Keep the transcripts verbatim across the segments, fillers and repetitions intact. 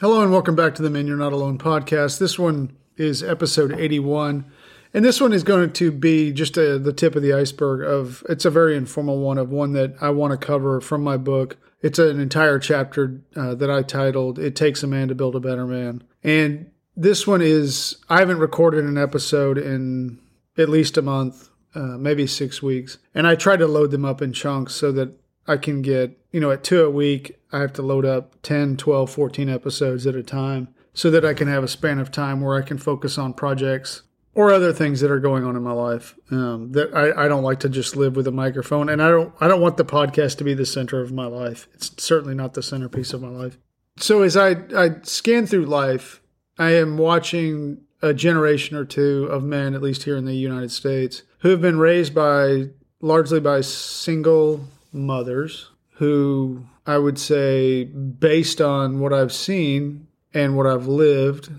Hello and welcome back to the Men You're Not Alone podcast. This one is episode eighty-one, and this one is going to be just a, the tip of the iceberg of, it's a very informal one, of one that I want to cover from my book. It's an entire chapter uh, that I titled, It Takes a Man to Build a Better Man. And this one is, I haven't recorded an episode in at least a month, uh, maybe six weeks. And I try to load them up in chunks so that I can get, you know, at two a week, I have to load up ten, twelve, fourteen episodes at a time so that I can have a span of time where I can focus on projects or other things that are going on in my life. Um, that I, I don't like to just live with a microphone, and I don't I don't want the podcast to be the center of my life. It's certainly not the centerpiece of my life. So as I, I scan through life, I am watching a generation or two of men, at least here in the United States, who have been raised by largely by single mothers who, I would say, based on what I've seen and what I've lived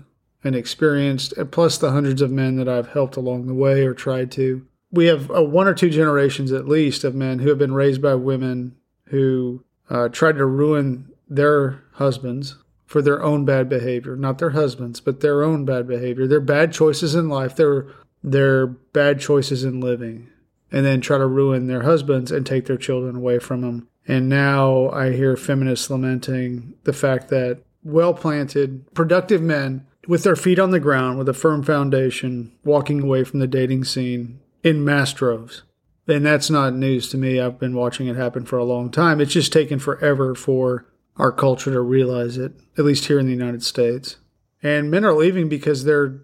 and experienced, plus the hundreds of men that I've helped along the way or tried to, we have uh, one or two generations at least of men who have been raised by women who uh, tried to ruin their husbands for their own bad behavior. Not their husbands, but their own bad behavior, their bad choices in life, their their bad choices in living, and then try to ruin their husbands and take their children away from them. And now I hear feminists lamenting the fact that well-planted, productive men with their feet on the ground, with a firm foundation, walking away from the dating scene in mass droves. And that's not news to me. I've been watching it happen for a long time. It's just taken forever for our culture to realize it, at least here in the United States. And men are leaving because they're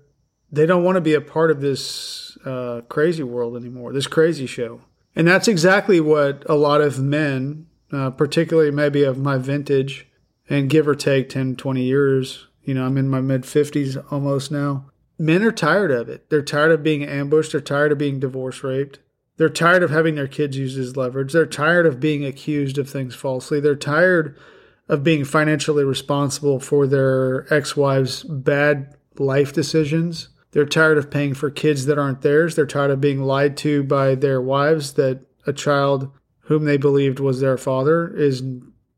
they don't want to be a part of this uh, crazy world anymore, this crazy show. And that's exactly what a lot of men, uh, particularly maybe of my vintage, and give or take ten, twenty years, you know, I'm in my mid-fifties almost now. Men are tired of it. They're tired of being ambushed. They're tired of being divorce raped. They're tired of having their kids used as leverage. They're tired of being accused of things falsely. They're tired of being financially responsible for their ex-wives' bad life decisions. They're tired of paying for kids that aren't theirs. They're tired of being lied to by their wives that a child whom they believed was their father is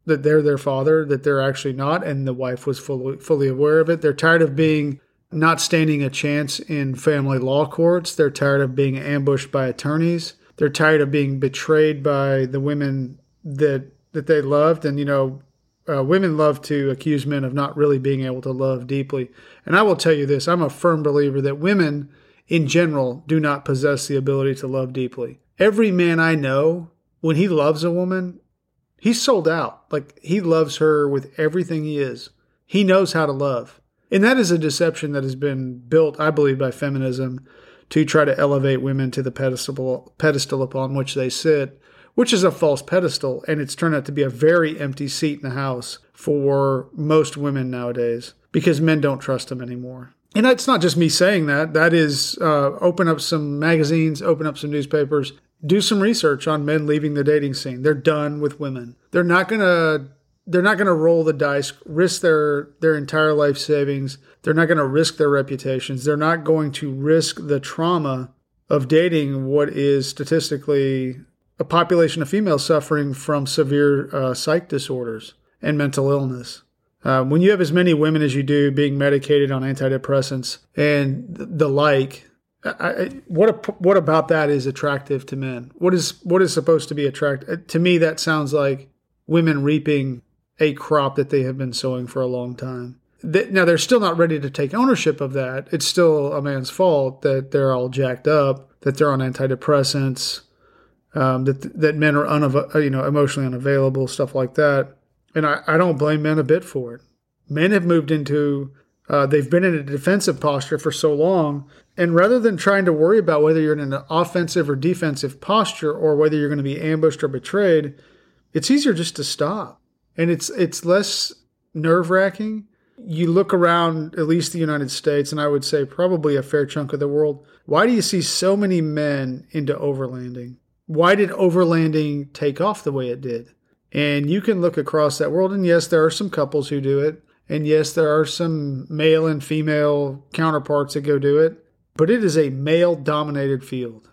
that they're their father, that they're actually not, and the wife was fully, fully aware of it. They're tired of being not standing a chance in family law courts. They're tired of being ambushed by attorneys. They're tired of being betrayed by the women that that they loved. And, you know, Uh, women love to accuse men of not really being able to love deeply. And I will tell you this, I'm a firm believer that women in general do not possess the ability to love deeply. Every man I know, when he loves a woman, he's sold out. Like, he loves her with everything he is. He knows how to love. And that is a deception that has been built, I believe, by feminism to try to elevate women to the pedestal, pedestal upon which they sit, which is a false pedestal, and it's turned out to be a very empty seat in the house for most women nowadays because men don't trust them anymore. And that's not just me saying that. That is, uh, open up some magazines, open up some newspapers, do some research on men leaving the dating scene. They're done with women. They're not gonna. They're not gonna roll the dice, risk their their entire life savings. They're not gonna risk their reputations. They're not going to risk the trauma of dating what is statistically a population of females suffering from severe uh, psych disorders and mental illness. Uh, when you have as many women as you do being medicated on antidepressants and the like, I, I, what what about that is attractive to men? What is what is supposed to be attractive? To me, that sounds like women reaping a crop that they have been sowing for a long time. They, now, they're still not ready to take ownership of that. It's still a man's fault that they're all jacked up, that they're on antidepressants, Um, that that men are unav- you know emotionally unavailable, stuff like that. And I, I don't blame men a bit for it. Men have moved into, uh, they've been in a defensive posture for so long, and rather than trying to worry about whether you're in an offensive or defensive posture or whether you're going to be ambushed or betrayed, it's easier just to stop. And it's it's less nerve-wracking. You look around, at least the United States, and I would say probably a fair chunk of the world, why do you see so many men into overlanding? Why did overlanding take off the way it did? And you can look across that world, and yes, there are some couples who do it, and yes, there are some male and female counterparts that go do it, but it is a male-dominated field.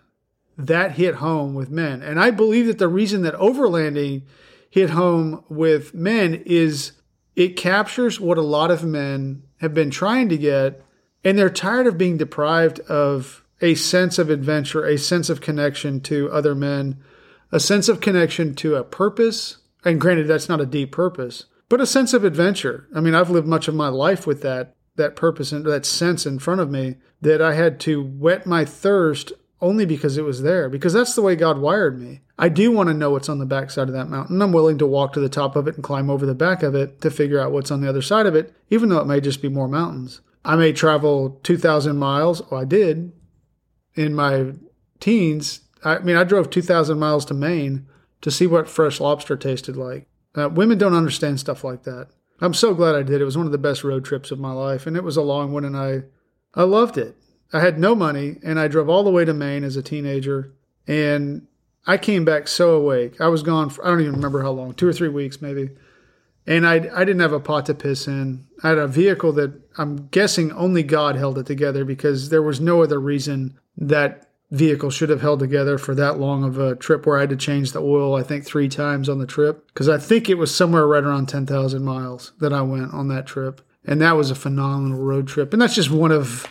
That hit home with men. And I believe that the reason that overlanding hit home with men is It captures what a lot of men have been trying to get, and they're tired of being deprived of a sense of adventure, a sense of connection to other men, a sense of connection to a purpose. And granted, that's not a deep purpose, but a sense of adventure. I mean, I've lived much of my life with that, that purpose and that sense in front of me that I had to whet my thirst only because it was there, because that's the way God wired me. I do want to know what's on the backside of that mountain. I'm willing to walk to the top of it and climb over the back of it to figure out what's on the other side of it, even though it may just be more mountains. I may travel two thousand miles. Well, I did in my teens. I mean, I drove two thousand miles to Maine to see what fresh lobster tasted like. Uh, women don't understand stuff like that. I'm so glad I did. It was one of the best road trips of my life, and it was a long one, and I, I loved it. I had no money, and I drove all the way to Maine as a teenager, and I came back so awake. I was gone for, I don't even remember how long, two or three weeks maybe, and I, I didn't have a pot to piss in. I had a vehicle that I'm guessing only God held it together, because there was no other reason that vehicle should have held together for that long of a trip, where I had to change the oil, I think, three times on the trip, because I think it was somewhere right around ten thousand miles that I went on that trip, and that was a phenomenal road trip, and that's just one of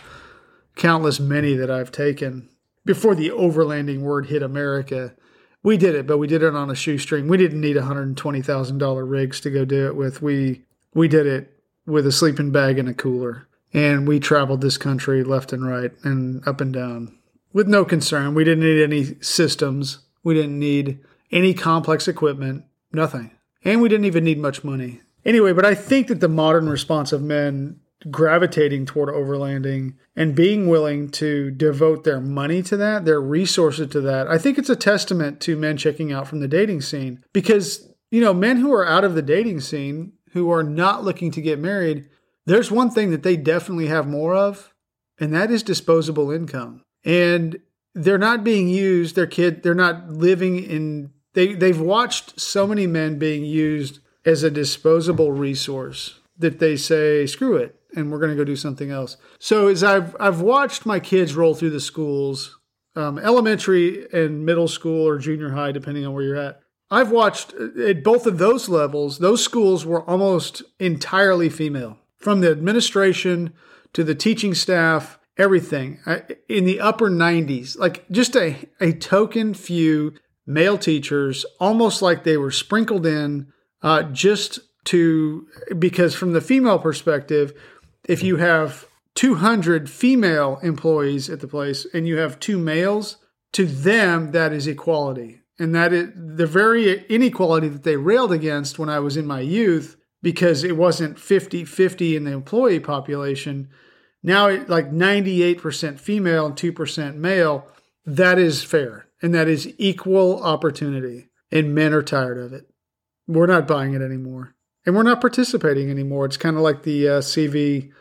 countless many that I've taken. Before the overlanding word hit America, we did it, but we did it on a shoestring. We didn't need one hundred twenty thousand dollars rigs to go do it with. We we did it with a sleeping bag and a cooler, and we traveled this country left and right and up and down with no concern. We didn't need any systems. We didn't need any complex equipment, nothing. And we didn't even need much money. Anyway, but I think that the modern response of men gravitating toward overlanding and being willing to devote their money to that, their resources to that, I think it's a testament to men checking out from the dating scene. Because, you know, men who are out of the dating scene, who are not looking to get married, there's one thing that they definitely have more of, and that is disposable income. And they're not being used, their kid, they're not living in, they, they've watched so many men being used as a disposable resource that they say, screw it, and we're going to go do something else. So as I've I've watched my kids roll through the schools, um, elementary and middle school or junior high, depending on where you're at, I've watched at both of those levels, those schools were almost entirely female. From the administration to the teaching staff, everything. I, in the upper nineties, like just a, a token few male teachers, almost like they were sprinkled in uh, just to, because from the female perspective, if you have two hundred female employees at the place and you have two males, to them, that is equality. And that is the very inequality that they railed against when I was in my youth, because it wasn't fifty-fifty in the employee population. Now, like ninety-eight percent female and two percent male, that is fair. And that is equal opportunity. And men are tired of it. We're not buying it anymore. And we're not participating anymore. It's kind of like the uh, C V,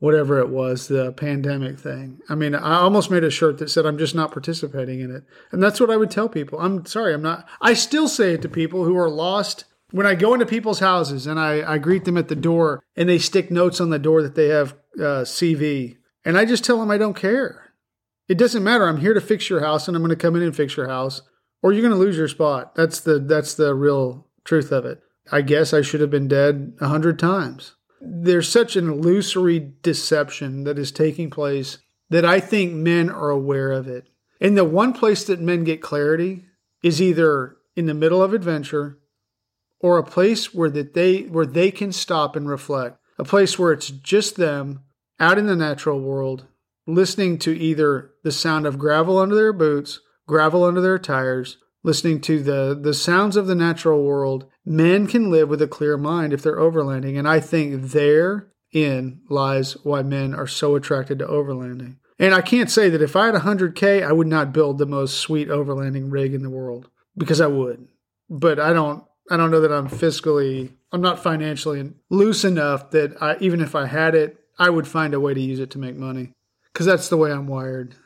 whatever it was, the pandemic thing. I mean, I almost made a shirt that said, I'm just not participating in it. And that's what I would tell people. I'm sorry, I'm not. I still say it to people who are lost. When I go into people's houses and I, I greet them at the door and they stick notes on the door that they have uh, C V. And I just tell them I don't care. It doesn't matter. I'm here to fix your house and I'm going to come in and fix your house. Or you're going to lose your spot. That's the that's the real truth of it. I guess I should have been dead a hundred times. There's such an illusory deception that is taking place that I think men are aware of it. And the one place that men get clarity is either in the middle of adventure or a place where that they where they can stop and reflect. A place where it's just them out in the natural world, listening to either the sound of gravel under their boots, gravel under their tires, listening to the, the sounds of the natural world. Men can live with a clear mind if they're overlanding. And I think therein lies why men are so attracted to overlanding. And I can't say that if I had one hundred K, I would not build the most sweet overlanding rig in the world, because I would. But I don't I don't know that I'm fiscally, I'm not financially loose enough that I, even if I had it, I would find a way to use it to make money, because that's the way I'm wired.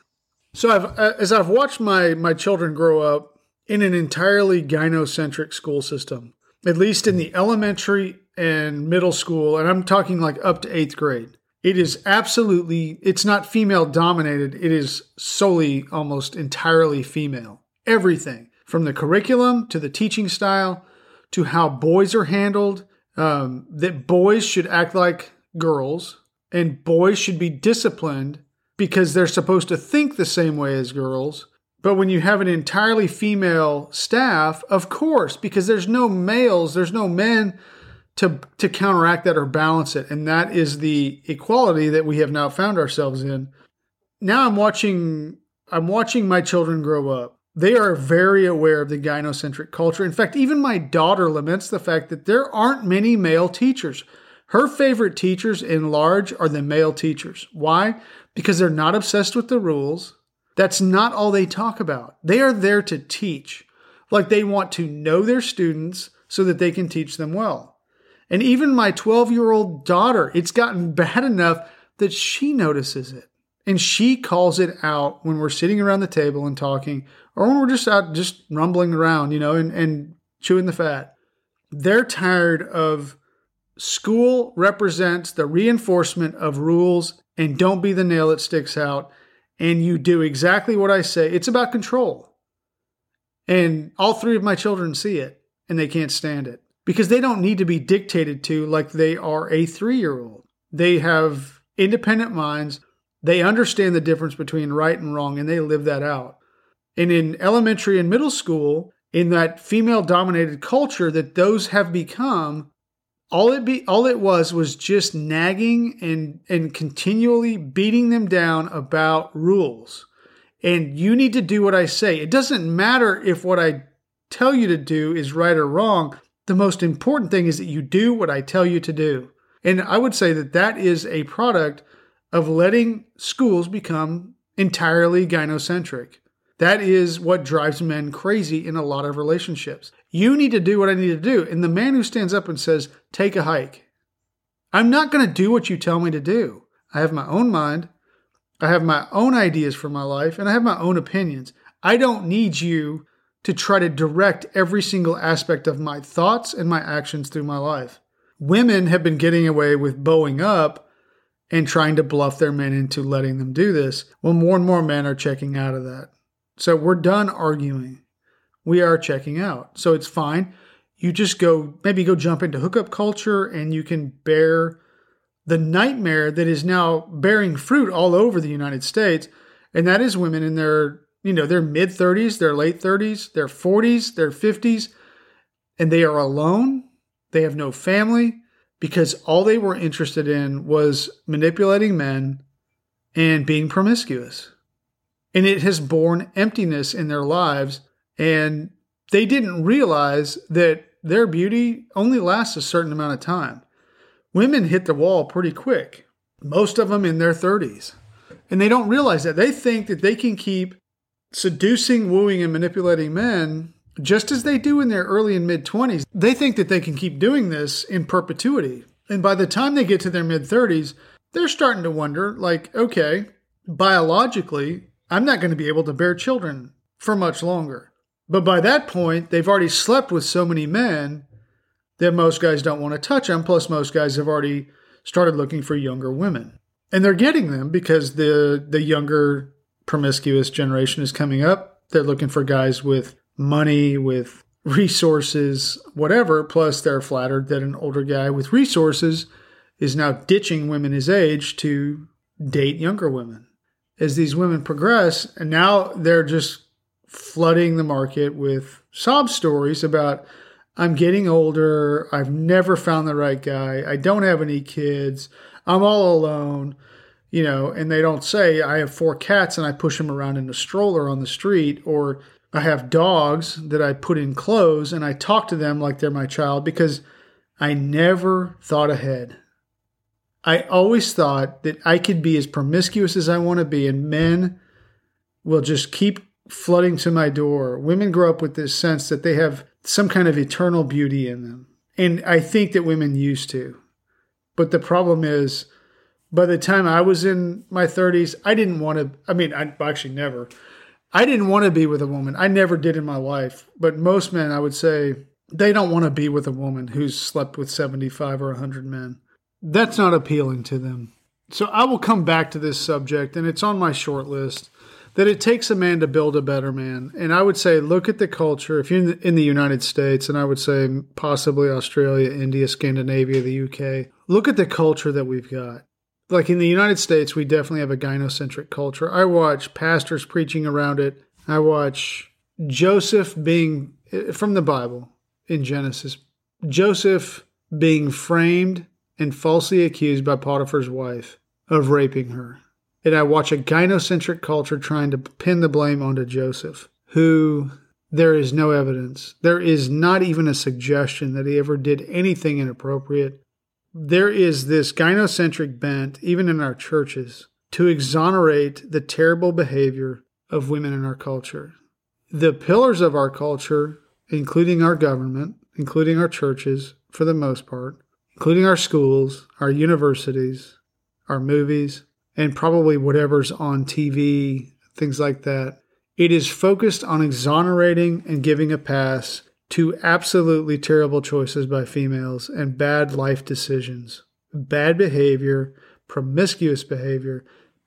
So I've, as I've watched my, my children grow up in an entirely gynocentric school system, at least in the elementary and middle school, and I'm talking like up to eighth grade. It is absolutely, it's not female dominated. It is solely, almost entirely female. Everything from the curriculum to the teaching style to how boys are handled um, that boys should act like girls and boys should be disciplined because they're supposed to think the same way as girls. But when you have an entirely female staff, of course, because there's no males, there's no men to to counteract that or balance it. And that is the equality that we have now found ourselves in. Now I'm watching I'm watching my children grow up. They are very aware of the gynocentric culture. In fact, even my daughter laments the fact that there aren't many male teachers. Her favorite teachers in large are the male teachers. Why? Because they're not obsessed with the rules. That's not all they talk about. They are there to teach. Like they want to know their students so that they can teach them well. And even my twelve-year-old daughter, it's gotten bad enough that she notices it. And she calls it out when we're sitting around the table and talking, or when we're just out just rumbling around, you know, and, and chewing the fat. They're tired of school represents the reinforcement of rules and don't be the nail that sticks out. And you do exactly what I say. It's about control. And all three of my children see it and they can't stand it because they don't need to be dictated to like they are a three-year-old. They have independent minds. They understand the difference between right and wrong and they live that out. And in elementary and middle school, in that female-dominated culture that those have become, all it be, all it was was just nagging and, and continually beating them down about rules. And you need to do what I say. It doesn't matter if what I tell you to do is right or wrong. The most important thing is that you do what I tell you to do. And I would say that that is a product of letting schools become entirely gynocentric. That is what drives men crazy in a lot of relationships. You need to do what I need to do. And the man who stands up and says, take a hike. I'm not going to do what you tell me to do. I have my own mind. I have my own ideas for my life. And I have my own opinions. I don't need you to try to direct every single aspect of my thoughts and my actions through my life. Women have been getting away with bowing up and trying to bluff their men into letting them do this. Well, more and more men are checking out of that. So we're done arguing. We are checking out. So it's fine. You just go, maybe go jump into hookup culture and you can bear the nightmare that is now bearing fruit all over the United States. And that is women in their, you know, their mid thirties, their late thirties, their forties, their fifties, and they are alone. They have no family because all they were interested in was manipulating men and being promiscuous. And it has borne emptiness in their lives. And they didn't realize that their beauty only lasts a certain amount of time. Women hit the wall pretty quick, most of them in their thirties. And they don't realize that. They think that they can keep seducing, wooing, and manipulating men just as they do in their early and mid-twenties. They think that they can keep doing this in perpetuity. And by the time they get to their mid-thirties, they're starting to wonder, like, okay, biologically, I'm not going to be able to bear children for much longer. But by that point, they've already slept with so many men that most guys don't want to touch them. Plus, most guys have already started looking for younger women. And they're getting them because the, the younger promiscuous generation is coming up. They're looking for guys with money, with resources, whatever. Plus, they're flattered that an older guy with resources is now ditching women his age to date younger women. As these women progress, and now they're just flooding the market with sob stories about, I'm getting older, I've never found the right guy, I don't have any kids, I'm all alone, you know, and they don't say, I have four cats and I push them around in a stroller on the street, or I have dogs that I put in clothes and I talk to them like they're my child, because I never thought ahead. I always thought that I could be as promiscuous as I want to be, and men will just keep flooding to my door. Women grow up with this sense that they have some kind of eternal beauty in them. And I think that women used to. But the problem is, by the time I was in my thirties, I didn't want to, I mean, I actually never. I didn't want to be with a woman. I never did in my life. But most men, I would say, they don't want to be with a woman who's slept with seventy-five or one hundred men. That's not appealing to them. So I will come back to this subject, and it's on my short list. that it takes a man to build a better man. And I would say, look at the culture. If you're in the United States, and I would say possibly Australia, India, Scandinavia, the U K, look at the culture that we've got. Like in the United States, we definitely have a gynocentric culture. I watch pastors preaching around it. I watch Joseph being, from the Bible in Genesis, Joseph being framed and falsely accused by Potiphar's wife of raping her. And I watch a gynocentric culture trying to pin the blame onto Joseph, who there is no evidence. There is not even a suggestion that he ever did anything inappropriate. There is this gynocentric bent, even in our churches, to exonerate the terrible behavior of women in our culture. The pillars of our culture, including our government, including our churches for the most part, including our schools, our universities, our movies, and probably whatever's on T V, things like that. It is focused on exonerating and giving a pass to absolutely terrible choices by females and bad life decisions, bad behavior, promiscuous behavior,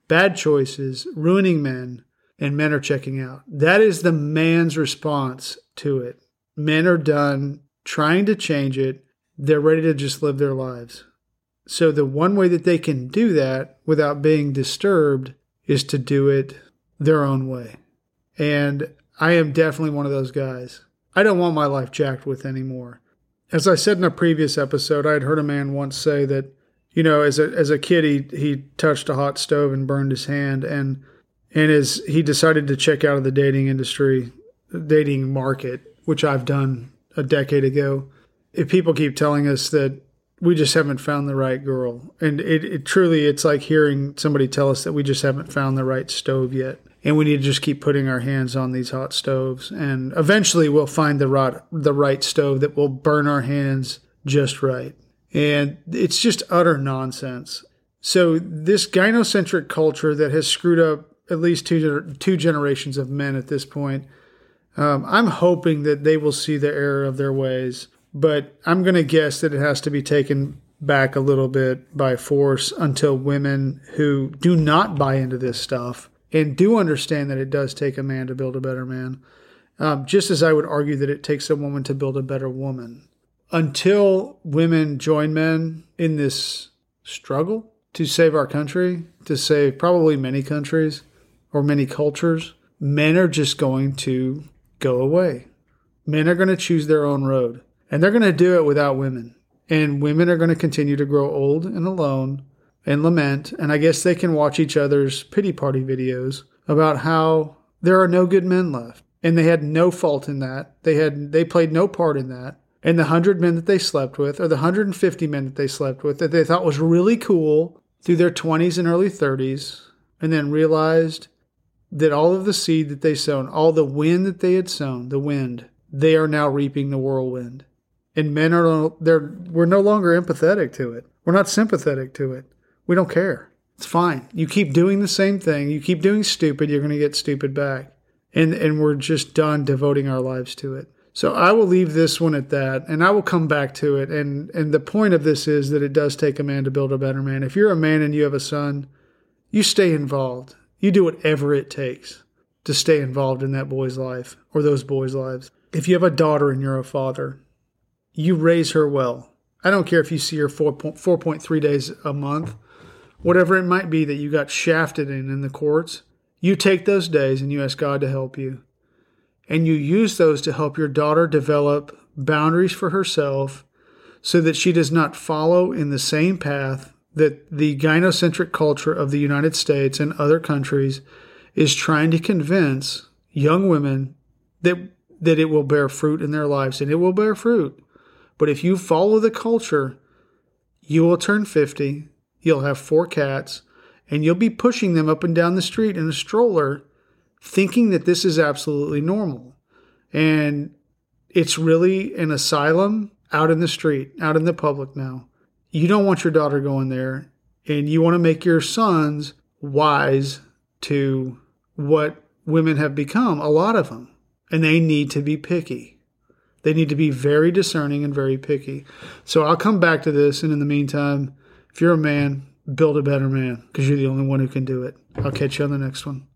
bad choices, ruining men, and men are checking out. That is the man's response to it. Men are done trying to change it. They're ready to just live their lives. So the one way that they can do that without being disturbed is to do it their own way. And I am definitely one of those guys. I don't want my life jacked with anymore. As I said in a previous episode, I had heard a man once say that, you know, as a as a kid, he, he touched a hot stove and burned his hand. And, and as he decided to check out of the dating industry, dating market, which I've done a decade ago, if people keep telling us that we just haven't found the right girl. And it, it truly, it's like hearing somebody tell us that we just haven't found the right stove yet. And we need to just keep putting our hands on these hot stoves. And eventually we'll find the right, the right stove that will burn our hands just right. And it's just utter nonsense. So this gynocentric culture that has screwed up at least two, two generations of men at this point, um, I'm hoping that they will see the error of their ways. But I'm going to guess that it has to be taken back a little bit by force until women who do not buy into this stuff and do understand that it does take a man to build a better man, um, just as I would argue that it takes a woman to build a better woman. Until women join men in this struggle to save our country, to save probably many countries or many cultures, men are just going to go away. Men are going to choose their own road. And they're going to do it without women. And women are going to continue to grow old and alone and lament. And I guess they can watch each other's pity party videos about how there are no good men left. And they had no fault in that. They had they played no part in that. And the one hundred men that they slept with, or the one hundred fifty men that they slept with, that they thought was really cool through their twenties and early thirties, and then realized that all of the seed that they sown, all the wind that they had sown, the wind, they are now reaping the whirlwind. And men are, they're, we're no longer empathetic to it. We're not sympathetic to it. We don't care. It's fine. You keep doing the same thing. You keep doing stupid, you're going to get stupid back. And and we're just done devoting our lives to it. So I will leave this one at that, and I will come back to it. And, and the point of this is that it does take a man to build a better man. If you're a man and you have a son, you stay involved. You do whatever it takes to stay involved in that boy's life or those boys' lives. If you have a daughter and you're a father, you raise her well. I don't care if you see her four point three days a month, whatever it might be that you got shafted in in the courts. You take those days and you ask God to help you. And you use those to help your daughter develop boundaries for herself so that she does not follow in the same path that the gynocentric culture of the United States and other countries is trying to convince young women that that it will bear fruit in their lives, and it will bear fruit. But if you follow the culture, you will turn fifty, you'll have four cats, and you'll be pushing them up and down the street in a stroller thinking that this is absolutely normal. And it's really an asylum out in the street, out in the public now. You don't want your daughter going there, and you want to make your sons wise to what women have become, a lot of them. And they need to be picky. They need to be very discerning and very picky. So I'll come back to this. And in the meantime, if you're a man, build a better man, because you're the only one who can do it. I'll catch you on the next one.